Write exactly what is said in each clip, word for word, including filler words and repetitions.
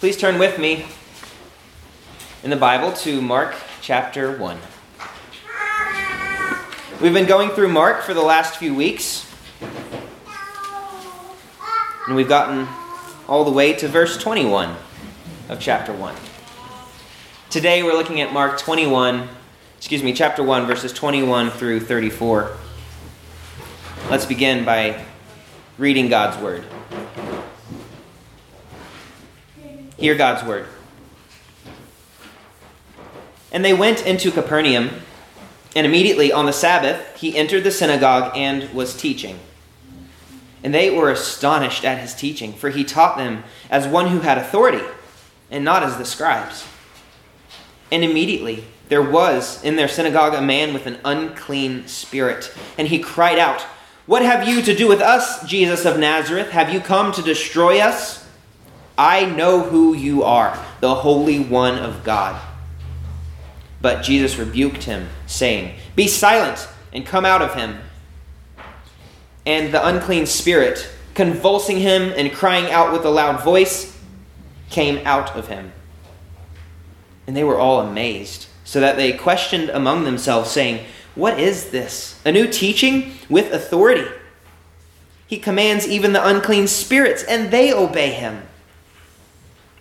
Please turn with me in the Bible to Mark chapter one. We've been going through Mark for the last few weeks, and we've gotten all the way to verse twenty-one of chapter one. Today we're looking at Mark twenty-one, excuse me, chapter one, verses twenty-one through thirty-four. Let's begin by reading God's word. Hear God's word. And they went into Capernaum, and immediately on the Sabbath, he entered the synagogue and was teaching. And they were astonished at his teaching, for he taught them as one who had authority, and not as the scribes. And immediately there was in their synagogue a man with an unclean spirit, and he cried out, "What have you to do with us, Jesus of Nazareth? Have you come to destroy us? I know who you are, the Holy One of God." But Jesus rebuked him, saying, "Be silent and come out of him." And the unclean spirit, convulsing him and crying out with a loud voice, came out of him. And they were all amazed, so that they questioned among themselves, saying, "What is this? A new teaching with authority. He commands even the unclean spirits, and they obey him."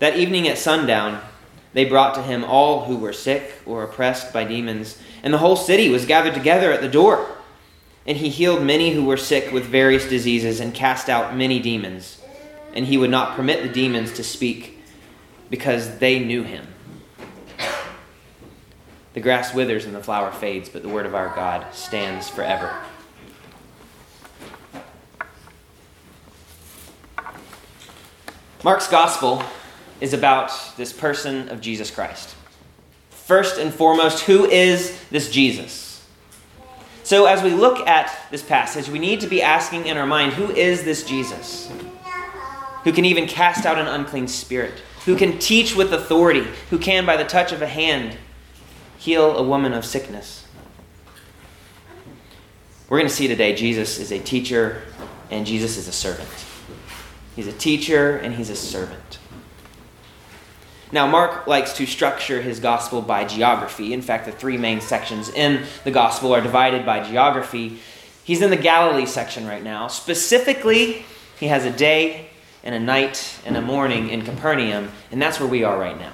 That evening at sundown, they brought to him all who were sick or oppressed by demons, and the whole city was gathered together at the door. And he healed many who were sick with various diseases and cast out many demons. And he would not permit the demons to speak, because they knew him. The grass withers and the flower fades, but the word of our God stands forever. Mark's gospel is about this person of Jesus Christ. First and foremost, who is this Jesus? So as we look at this passage, we need to be asking in our mind, who is this Jesus? Who can even cast out an unclean spirit? Who can teach with authority? Who can, by the touch of a hand, heal a woman of sickness? We're going to see today Jesus is a teacher and Jesus is a servant. He's a teacher and he's a servant. Now, Mark likes to structure his gospel by geography. In fact, the three main sections in the gospel are divided by geography. He's in the Galilee section right now. Specifically, he has a day and a night and a morning in Capernaum, and that's where we are right now.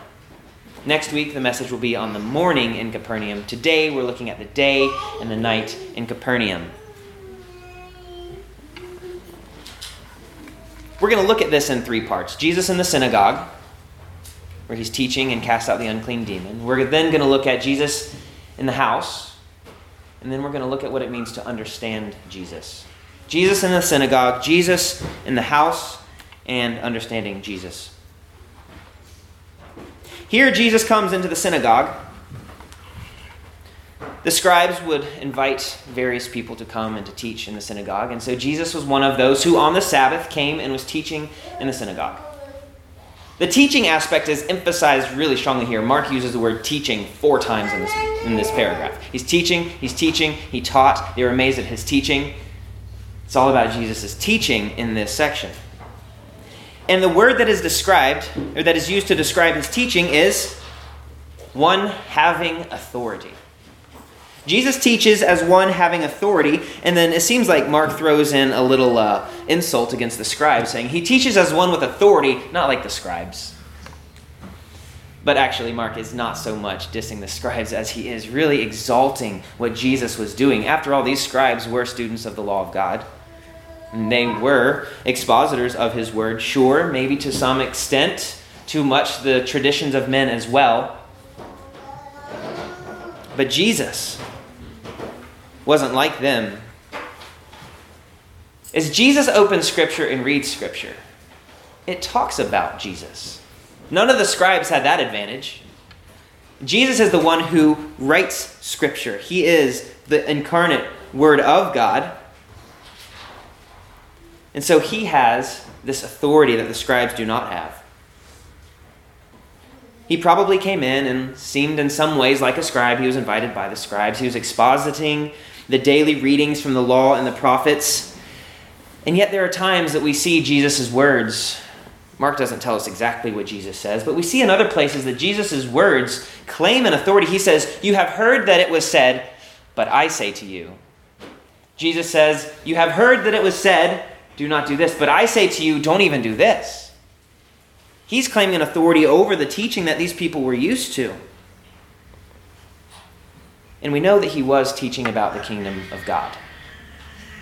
Next week, the message will be on the morning in Capernaum. Today, we're looking at the day and the night in Capernaum. We're going to look at this in three parts. Jesus in the synagogue, where he's teaching and casts out the unclean demon. We're then going to look at Jesus in the house, and then we're going to look at what it means to understand Jesus. Jesus in the synagogue, Jesus in the house, and understanding Jesus. Here Jesus comes into the synagogue. The scribes would invite various people to come and to teach in the synagogue, and so Jesus was one of those who on the Sabbath came and was teaching in the synagogue. The teaching aspect is emphasized really strongly here. Mark uses the word teaching four times in this in this paragraph. He's teaching, he's teaching, he taught. They were amazed at his teaching. It's all about Jesus' teaching in this section. And the word that is described, or that is used to describe his teaching, is one having authority. Jesus teaches as one having authority, and then it seems like Mark throws in a little uh, insult against the scribes, saying he teaches as one with authority, not like the scribes. But actually, Mark is not so much dissing the scribes as he is really exalting what Jesus was doing. After all, these scribes were students of the law of God, and they were expositors of his word, sure, maybe to some extent, too much the traditions of men as well. But Jesus wasn't like them. As Jesus opens Scripture and reads Scripture, it talks about Jesus. None of the scribes had that advantage. Jesus is the one who writes Scripture. He is the incarnate Word of God. And so he has this authority that the scribes do not have. He probably came in and seemed in some ways like a scribe. He was invited by the scribes. He was expositing the daily readings from the law and the prophets. And yet there are times that we see Jesus' words. Mark doesn't tell us exactly what Jesus says, but we see in other places that Jesus' words claim an authority. He says, "You have heard that it was said, but I say to you." Jesus says, "You have heard that it was said, do not do this, but I say to you, don't even do this." He's claiming an authority over the teaching that these people were used to. And we know that he was teaching about the kingdom of God.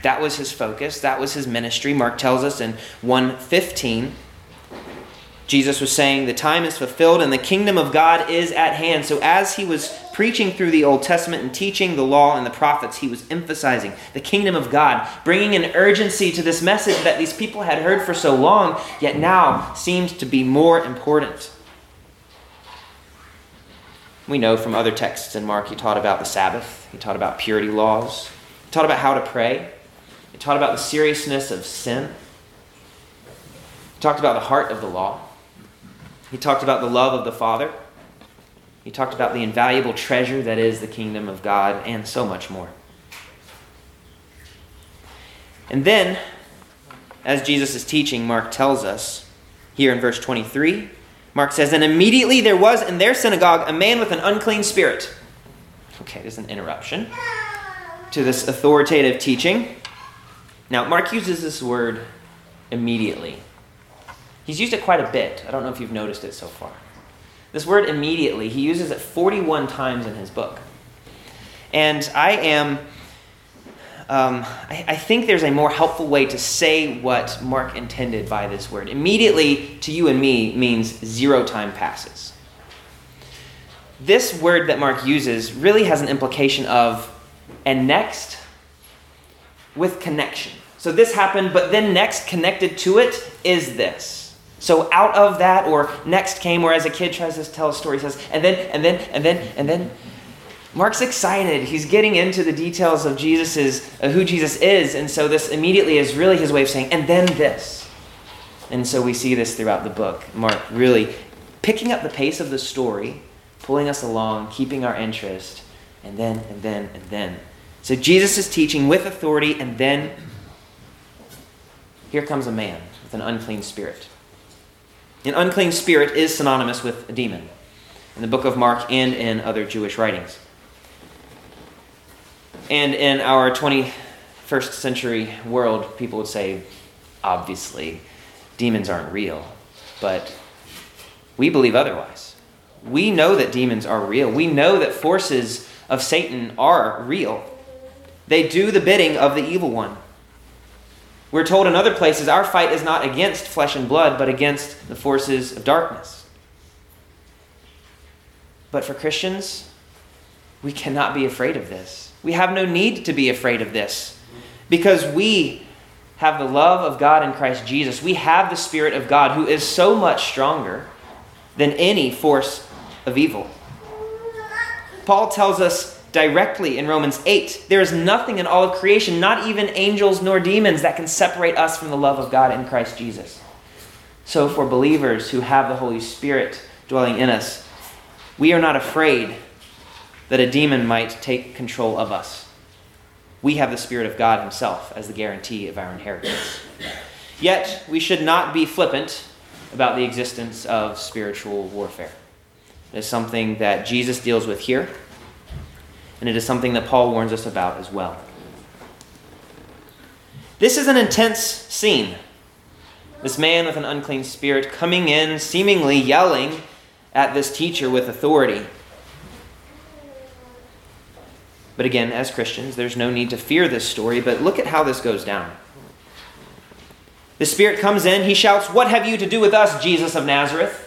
That was his focus. That was his ministry. Mark tells us in one fifteen, Jesus was saying, "The time is fulfilled and the kingdom of God is at hand." So as he was preaching through the Old Testament and teaching the law and the prophets, he was emphasizing the kingdom of God, bringing an urgency to this message that these people had heard for so long, yet now seemed to be more important. We know from other texts in Mark, he taught about the Sabbath. He taught about purity laws. He taught about how to pray. He taught about the seriousness of sin. He talked about the heart of the law. He talked about the love of the Father. He talked about the invaluable treasure that is the kingdom of God, and so much more. And then, as Jesus is teaching, Mark tells us here in verse twenty-three, Mark says, "And immediately there was in their synagogue a man with an unclean spirit." Okay, there's an interruption to this authoritative teaching. Now, Mark uses this word immediately. He's used it quite a bit. I don't know if you've noticed it so far. This word immediately, he uses it forty-one times in his book. And I am, um, I, I think there's a more helpful way to say what Mark intended by this word. Immediately, to you and me, means zero time passes. This word that Mark uses really has an implication of, and next, with connection. So this happened, but then next connected to it is this. So out of that, or next came, or as a kid tries to tell a story, says, and then, and then, and then, and then. Mark's excited. He's getting into the details of Jesus's, uh, who Jesus is. And so this immediately is really his way of saying, and then this. And so we see this throughout the book. Mark really picking up the pace of the story, pulling us along, keeping our interest, and then, and then, and then. So Jesus is teaching with authority, and then here comes a man with an unclean spirit. An unclean spirit is synonymous with a demon in the book of Mark and in other Jewish writings. And in our twenty-first century world, people would say, obviously, demons aren't real. But we believe otherwise. We know that demons are real. We know that forces of Satan are real. They do the bidding of the evil one. We're told in other places, our fight is not against flesh and blood, but against the forces of darkness. But for Christians, we cannot be afraid of this. We have no need to be afraid of this because we have the love of God in Christ Jesus. We have the Spirit of God who is so much stronger than any force of evil. Paul tells us, directly in Romans eight, there is nothing in all of creation, not even angels nor demons, that can separate us from the love of God in Christ Jesus. So for believers who have the Holy Spirit dwelling in us, we are not afraid that a demon might take control of us. We have the Spirit of God himself as the guarantee of our inheritance. Yet we should not be flippant about the existence of spiritual warfare. It is something that Jesus deals with here. And it is something that Paul warns us about as well. This is an intense scene. This man with an unclean spirit coming in, seemingly yelling at this teacher with authority. But again, as Christians, there's no need to fear this story, but look at how this goes down. The spirit comes in, he shouts, "What have you to do with us, Jesus of Nazareth?"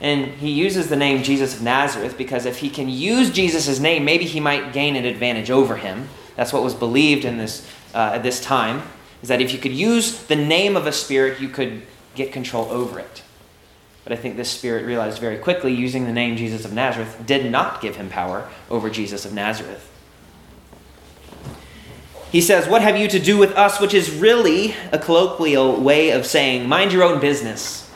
And he uses the name Jesus of Nazareth because if he can use Jesus' name, maybe he might gain an advantage over him. That's what was believed in this uh, at this time, is that if you could use the name of a spirit, you could get control over it. But I think this spirit realized very quickly using the name Jesus of Nazareth did not give him power over Jesus of Nazareth. He says, "What have you to do with us?" which is really a colloquial way of saying, mind your own business.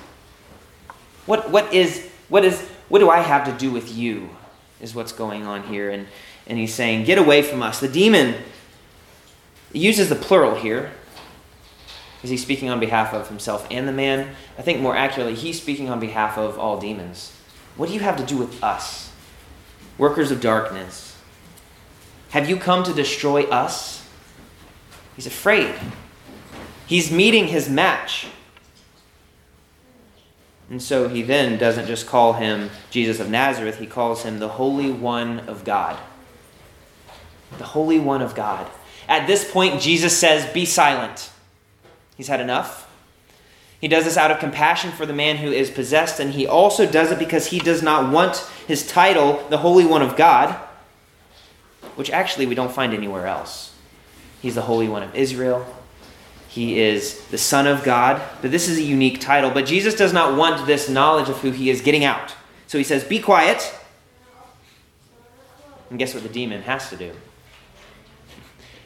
What what is what is what do I have to do with you is what's going on here. And and he's saying, get away from us. The demon uses the plural here. Is he speaking on behalf of himself and the man? I think more accurately, he's speaking on behalf of all demons. What do you have to do with us, workers of darkness? Have you come to destroy us? He's afraid. He's meeting his match. And so he then doesn't just call him Jesus of Nazareth, he calls him the Holy One of God. The Holy One of God. At this point, Jesus says, be silent. He's had enough. He does this out of compassion for the man who is possessed, and he also does it because he does not want his title, the Holy One of God, which actually we don't find anywhere else. He's the Holy One of Israel. He is the Son of God. But this is a unique title. But Jesus does not want this knowledge of who he is getting out. So he says, be quiet. And guess what the demon has to do?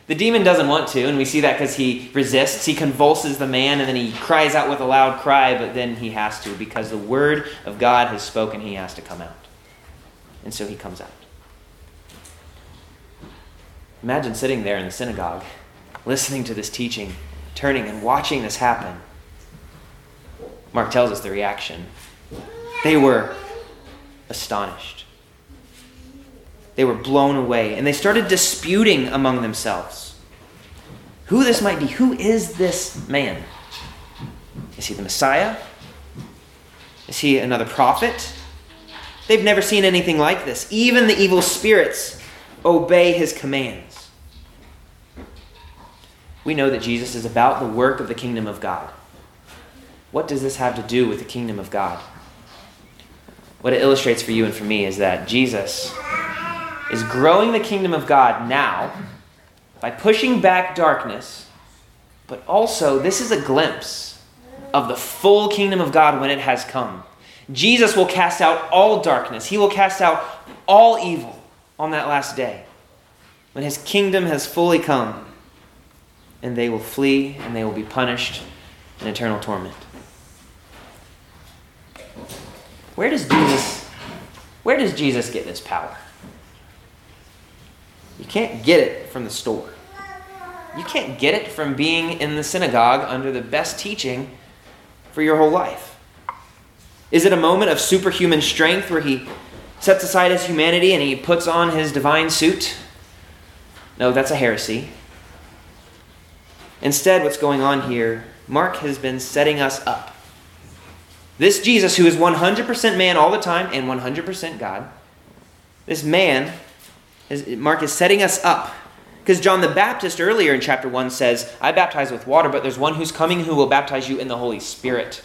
The demon doesn't want to, and we see that because he resists. He convulses the man, and then he cries out with a loud cry, but then he has to because the word of God has spoken. He has to come out. And so he comes out. Imagine sitting there in the synagogue, listening to this teaching, turning and watching this happen. Mark tells us the reaction. They were astonished. They were blown away, and they started disputing among themselves who this might be. Who is this man? Is he the Messiah? Is he another prophet? They've never seen anything like this. Even the evil spirits obey his commands. We know that Jesus is about the work of the kingdom of God. What does this have to do with the kingdom of God? What it illustrates for you and for me is that Jesus is growing the kingdom of God now by pushing back darkness, but also this is a glimpse of the full kingdom of God when it has come. Jesus will cast out all darkness. He will cast out all evil on that last day when his kingdom has fully come, and they will flee and they will be punished in eternal torment. Where does Jesus, where does Jesus get this power? You can't get it from the store. You can't get it from being in the synagogue under the best teaching for your whole life. Is it a moment of superhuman strength where he sets aside his humanity and he puts on his divine suit? No, that's a heresy. Instead, what's going on here, Mark has been setting us up. This Jesus, who is one hundred percent man all the time and one hundred percent God, this man, Mark is setting us up because John the Baptist earlier in chapter one says, I baptize with water, but there's one who's coming who will baptize you in the Holy Spirit.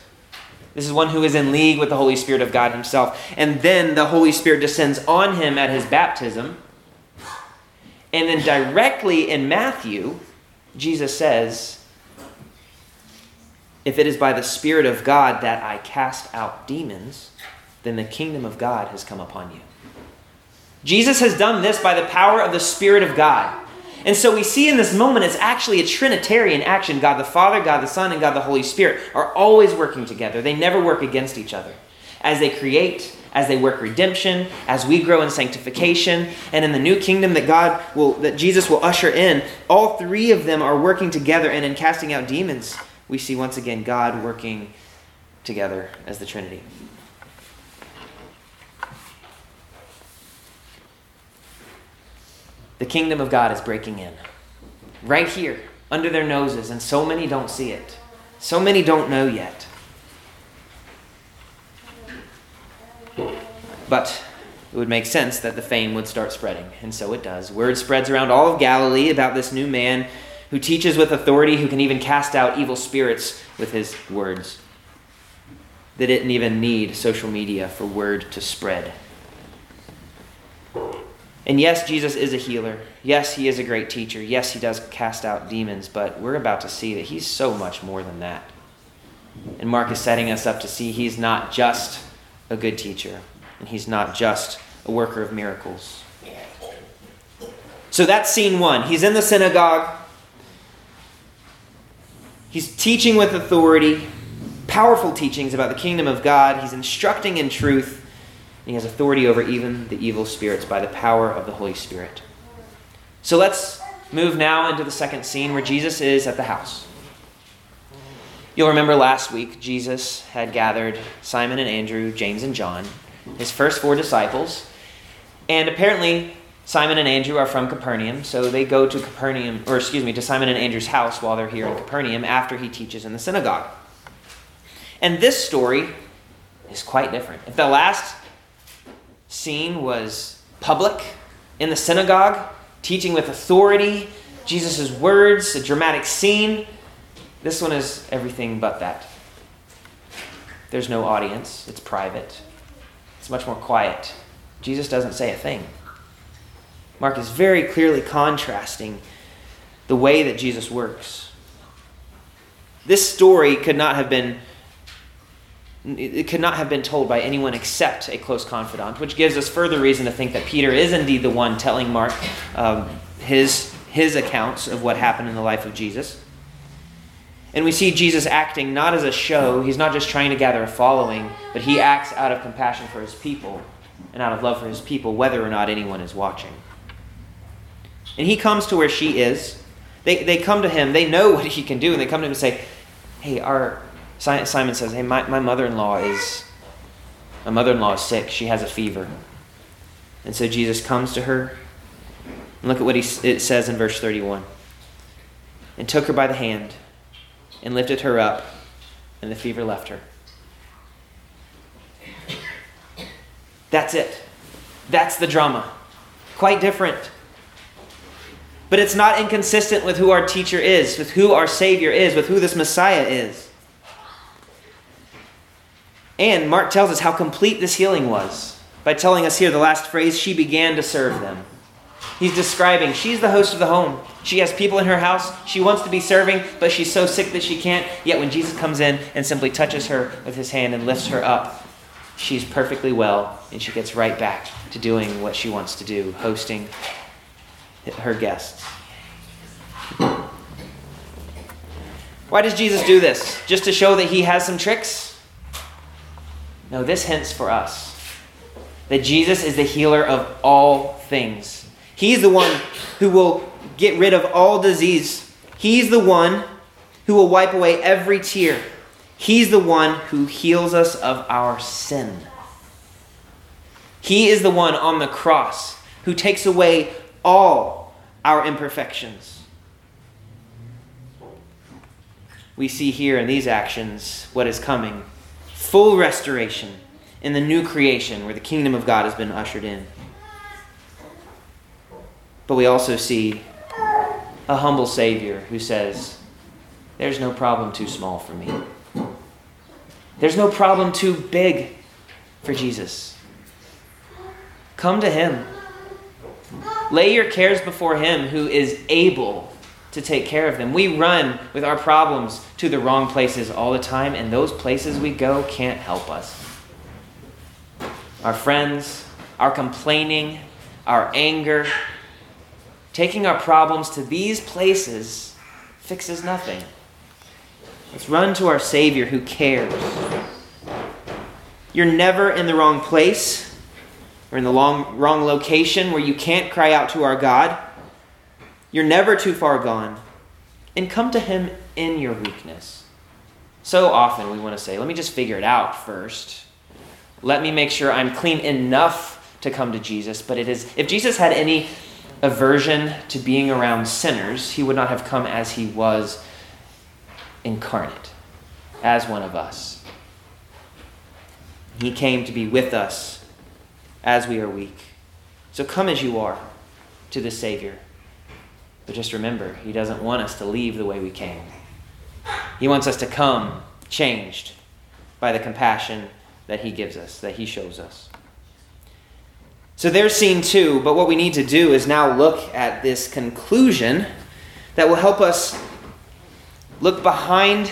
This is one who is in league with the Holy Spirit of God himself. And then the Holy Spirit descends on him at his baptism. And then directly in Matthew, Jesus says, if it is by the Spirit of God that I cast out demons, then the kingdom of God has come upon you. Jesus has done this by the power of the Spirit of God. And so we see in this moment, it's actually a Trinitarian action. God the Father, God the Son, and God the Holy Spirit are always working together. They never work against each other. As they create, as they work redemption, as we grow in sanctification, and in the new kingdom that God will, that Jesus will usher in, all three of them are working together. And in casting out demons, we see once again God working together as the Trinity. The kingdom of God is breaking in. Right here, under their noses, and so many don't see it. So many don't know yet. But it would make sense that the fame would start spreading, and so it does. Word spreads around all of Galilee about this new man who teaches with authority, who can even cast out evil spirits with his words. They didn't even need social media for word to spread. And yes, Jesus is a healer. Yes, he is a great teacher. Yes, he does cast out demons, but we're about to see that he's so much more than that. And Mark is setting us up to see he's not just a good teacher, and he's not just a worker of miracles. So that's scene one. He's in the synagogue. He's teaching with authority, powerful teachings about the kingdom of God. He's instructing in truth, and he has authority over even the evil spirits by the power of the Holy Spirit. So let's move now into the second scene, where Jesus is at the house. You'll remember last week, Jesus had gathered Simon and Andrew, James and John, his first four disciples. And apparently, Simon and Andrew are from Capernaum, so they go to Capernaum, or excuse me, to Simon and Andrew's house while they're here in Capernaum after he teaches in the synagogue. And this story is quite different. If the last scene was public in the synagogue, teaching with authority, Jesus' words, a dramatic scene, this one is everything but that. There's no audience. It's private. It's much more quiet. Jesus doesn't say a thing. Mark is very clearly contrasting the way that Jesus works. This story could not have been it could not have been told by anyone except a close confidant, which gives us further reason to think that Peter is indeed the one telling Mark um, his his accounts of what happened in the life of Jesus. And we see Jesus acting not as a show. He's not just trying to gather a following, but he acts out of compassion for his people and out of love for his people, whether or not anyone is watching. And he comes to where she is. They they come to him. They know what he can do, and they come to him and say, hey, our Simon says, hey, my, my mother-in-law is my mother-in-law is sick. She has a fever. And so Jesus comes to her. And look at what he it says in verse thirty-one. And took her by the hand, and lifted her up, and the fever left her. That's it. That's the drama. Quite different. But it's not inconsistent with who our teacher is, with who our Savior is, with who this Messiah is. And Mark tells us how complete this healing was by telling us here the last phrase, she began to serve them. He's describing, she's the host of the home. She has people in her house. She wants to be serving, but she's so sick that she can't. Yet when Jesus comes in and simply touches her with his hand and lifts her up, she's perfectly well, and she gets right back to doing what she wants to do, hosting her guests. Why does Jesus do this? Just to show that he has some tricks? No, this hints for us that Jesus is the healer of all things. He's the one who will get rid of all disease. He's the one who will wipe away every tear. He's the one who heals us of our sin. He is the one on the cross who takes away all our imperfections. We see here in these actions what is coming. Full restoration in the new creation where the kingdom of God has been ushered in. But we also see a humble Savior who says, there's no problem too small for me. There's no problem too big for Jesus. Come to him. Lay your cares before him who is able to take care of them. We run with our problems to the wrong places all the time, and those places we go can't help us. Our friends, our complaining, our anger, taking our problems to these places fixes nothing. Let's run to our Savior who cares. You're never in the wrong place or in the long, wrong location where you can't cry out to our God. You're never too far gone. And come to him in your weakness. So often we want to say, let me just figure it out first. Let me make sure I'm clean enough to come to Jesus. But it is, if Jesus had any aversion to being around sinners, he would not have come as he was incarnate, as one of us. He came to be with us as we are weak. So come as you are to the Savior. But just remember, he doesn't want us to leave the way we came. He wants us to come changed by the compassion that he gives us, that he shows us. So there's scene two, but what we need to do is now look at this conclusion that will help us look behind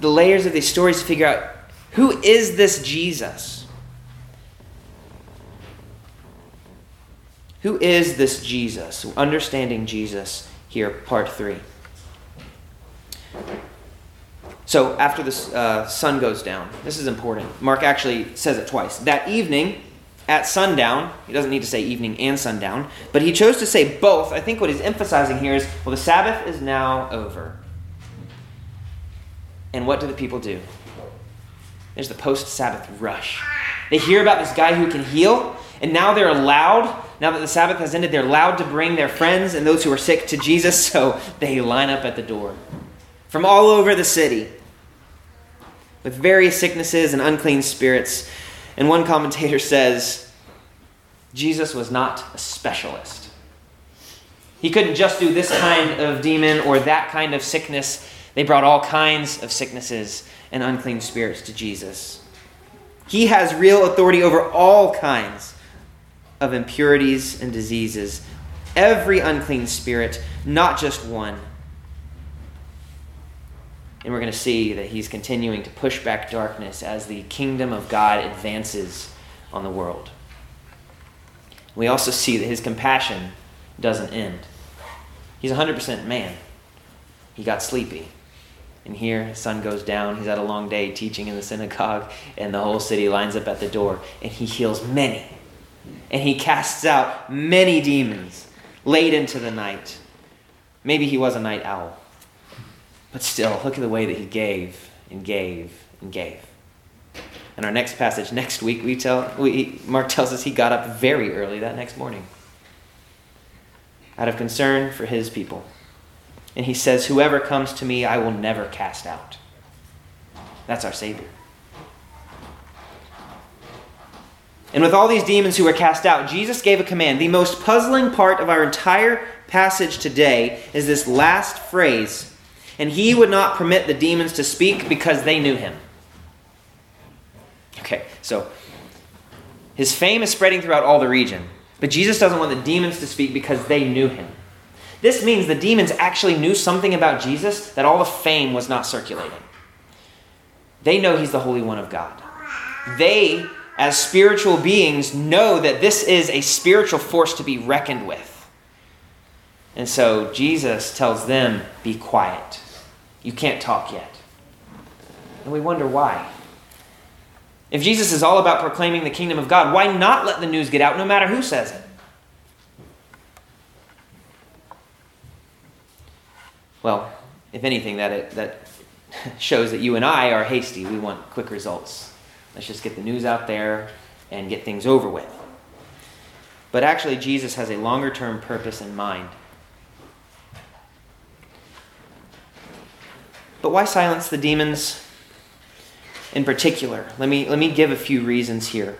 the layers of these stories to figure out, who is this Jesus? Who is this Jesus? Understanding Jesus here, part three. So after the uh, sun goes down, this is important. Mark actually says it twice. That evening at sundown, he doesn't need to say evening and sundown, but he chose to say both. I think what he's emphasizing here is, well, the Sabbath is now over. And what do the people do? There's the post-Sabbath rush. They hear about this guy who can heal, and now they're allowed, now that the Sabbath has ended, they're allowed to bring their friends and those who are sick to Jesus, so they line up at the door from all over the city with various sicknesses and unclean spirits. And one commentator says, Jesus was not a specialist. He couldn't just do this kind of demon or that kind of sickness. They brought all kinds of sicknesses and unclean spirits to Jesus. He has real authority over all kinds of impurities and diseases. Every unclean spirit, not just one. And we're going to see that he's continuing to push back darkness as the kingdom of God advances on the world. We also see that his compassion doesn't end. He's one hundred percent man. He got sleepy. And here, the sun goes down. He's had a long day teaching in the synagogue, and the whole city lines up at the door, and he heals many. And he casts out many demons late into the night. Maybe he was a night owl. But still, look at the way that he gave and gave and gave. In our next passage, next week, we tell we, Mark tells us he got up very early that next morning out of concern for his people. And he says, whoever comes to me, I will never cast out. That's our Savior. And with all these demons who were cast out, Jesus gave a command. The most puzzling part of our entire passage today is this last phrase, and he would not permit the demons to speak because they knew him. Okay, so his fame is spreading throughout all the region, but Jesus doesn't want the demons to speak because they knew him. This means the demons actually knew something about Jesus that all the fame was not circulating. They know he's the Holy One of God. They, as spiritual beings, know that this is a spiritual force to be reckoned with. And so Jesus tells them, be quiet. You can't talk yet. And we wonder why. If Jesus is all about proclaiming the kingdom of God, why not let the news get out no matter who says it? Well, if anything, that it, that shows that you and I are hasty. We want quick results. Let's just get the news out there and get things over with. But actually, Jesus has a longer-term purpose in mind. But why silence the demons in particular? Let me, let me give a few reasons here.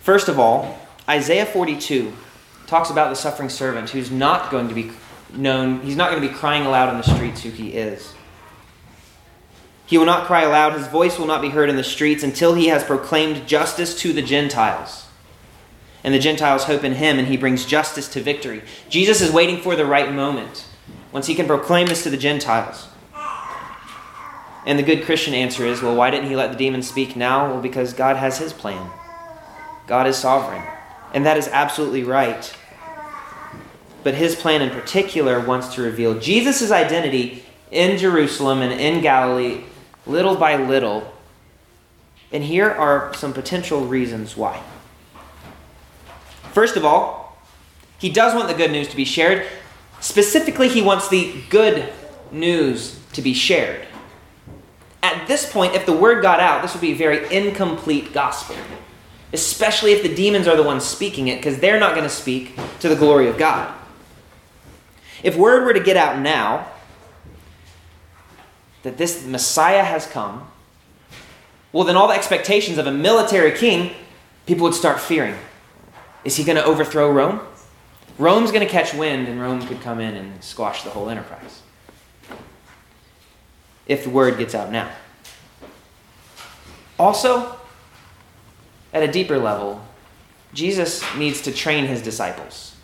First of all, Isaiah forty-two talks about the suffering servant who's not going to be known, he's not going to be crying aloud in the streets who he is. He will not cry aloud, his voice will not be heard in the streets until he has proclaimed justice to the Gentiles. And the Gentiles hope in him, and he brings justice to victory. Jesus is waiting for the right moment, once he can proclaim this to the Gentiles. And the good Christian answer is, well, why didn't he let the demons speak now? Well, because God has his plan. God is sovereign. And that is absolutely right. But his plan in particular wants to reveal Jesus' identity in Jerusalem and in Galilee, little by little. And here are some potential reasons why. First of all, he does want the good news to be shared. Specifically, he wants the good news to be shared. At this point, if the word got out, this would be a very incomplete gospel, especially if the demons are the ones speaking it, because they're not going to speak to the glory of God. If word were to get out now that this Messiah has come, well, then all the expectations of a military king, people would start fearing. Is he going to overthrow Rome? Rome's going to catch wind, and Rome could come in and squash the whole enterprise. If the word gets out now. Also, at a deeper level, Jesus needs to train his disciples.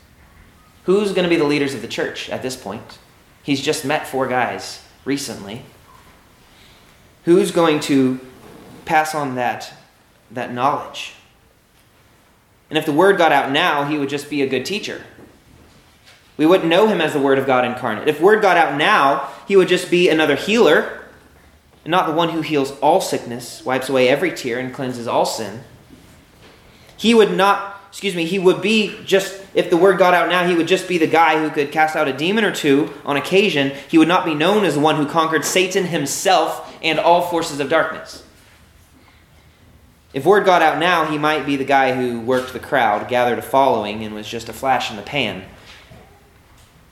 Who's going to be the leaders of the church at this point? He's just met four guys recently. Who's going to pass on that, that knowledge? And if the word got out now, he would just be a good teacher. We wouldn't know him as the word of God incarnate. If word got out now, he would just be another healer, and not the one who heals all sickness, wipes away every tear, and cleanses all sin. He would not, excuse me, he would be just, if the word got out now, he would just be the guy who could cast out a demon or two on occasion. He would not be known as the one who conquered Satan himself and all forces of darkness. If word got out now, he might be the guy who worked the crowd, gathered a following, and was just a flash in the pan.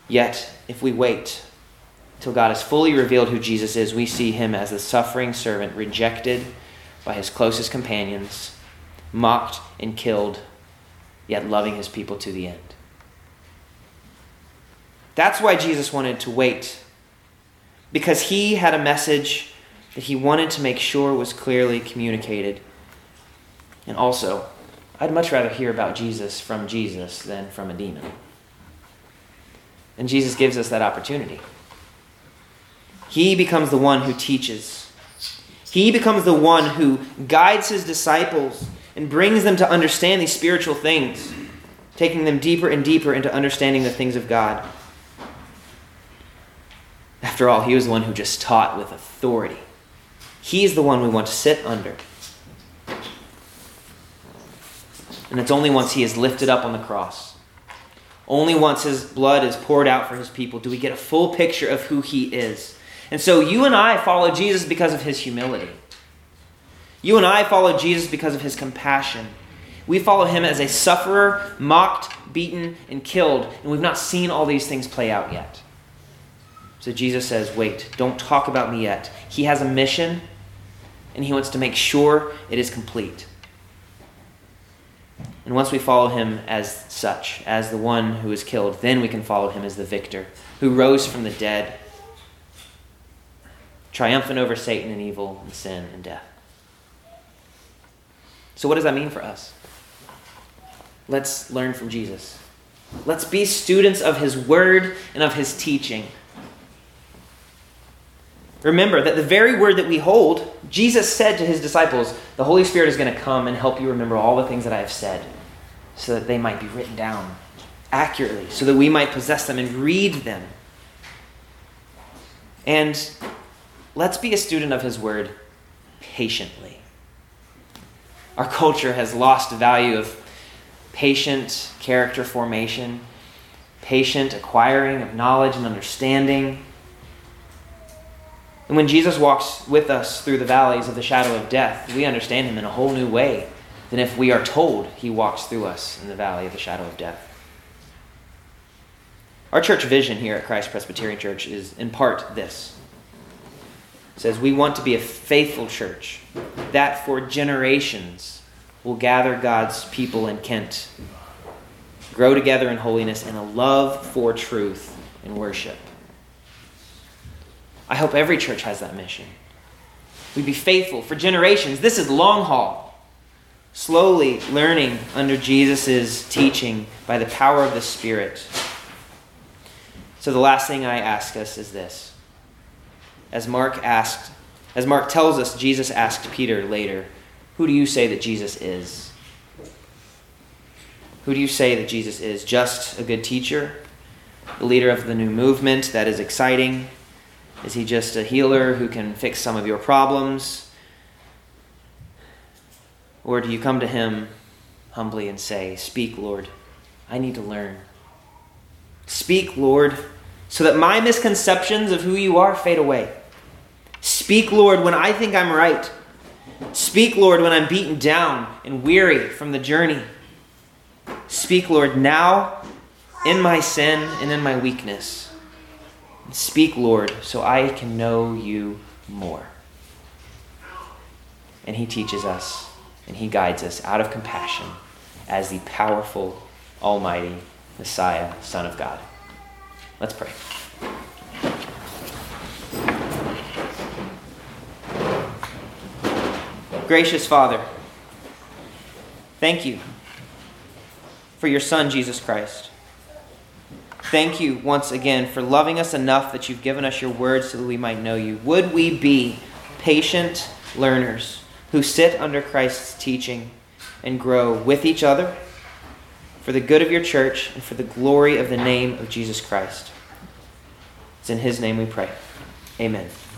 Yet, if we wait till God has fully revealed who Jesus is, we see him as the suffering servant rejected by his closest companions, mocked and killed, yet loving his people to the end. That's why Jesus wanted to wait, because he had a message that he wanted to make sure was clearly communicated. And also, I'd much rather hear about Jesus from Jesus than from a demon. And Jesus gives us that opportunity. He becomes the one who teaches. He becomes the one who guides his disciples and brings them to understand these spiritual things, taking them deeper and deeper into understanding the things of God. After all, he was the one who just taught with authority. He's the one we want to sit under. And it's only once he is lifted up on the cross, only once his blood is poured out for his people, do we get a full picture of who he is. And so you and I follow Jesus because of his humility. You and I follow Jesus because of his compassion. We follow him as a sufferer, mocked, beaten, and killed, and we've not seen all these things play out yet. So Jesus says, wait, don't talk about me yet. He has a mission, and he wants to make sure it is complete. And once we follow him as such, as the one who is killed, then we can follow him as the victor, who rose from the dead, triumphant over Satan and evil and sin and death. So what does that mean for us? Let's learn from Jesus. Let's be students of his word and of his teaching. Remember that the very word that we hold, Jesus said to his disciples, the Holy Spirit is going to come and help you remember all the things that I have said, so that they might be written down accurately, so that we might possess them and read them. And let's be a student of his word patiently. Our culture has lost the value of patient character formation, patient acquiring of knowledge and understanding. And when Jesus walks with us through the valleys of the shadow of death, we understand him in a whole new way than if we are told he walks through us in the valley of the shadow of death. Our church vision here at Christ Presbyterian Church is in part this. It says we want to be a faithful church that for generations will gather God's people in Kent, grow together in holiness and a love for truth and worship. I hope every church has that mission. We'd be faithful for generations. This is long haul. Slowly learning under Jesus' teaching by the power of the Spirit. So the last thing I ask us is this. As Mark asked, as Mark tells us, Jesus asked Peter later, who do you say that Jesus is? Who do you say that Jesus is? Just a good teacher? The leader of the new movement that is exciting? Is he just a healer who can fix some of your problems? Or do you come to him humbly and say, speak, Lord, I need to learn. Speak, Lord, so that my misconceptions of who you are fade away. Speak, Lord, when I think I'm right. Speak, Lord, when I'm beaten down and weary from the journey. Speak, Lord, now in my sin and in my weakness. Speak, Lord, so I can know you more. And he teaches us and he guides us out of compassion as the powerful, almighty Messiah, Son of God. Let's pray. Gracious Father, thank you for your Son, Jesus Christ. Thank you once again for loving us enough that you've given us your word so that we might know you. Would we be patient learners who sit under Christ's teaching and grow with each other for the good of your church and for the glory of the name of Jesus Christ. It's in his name we pray. Amen.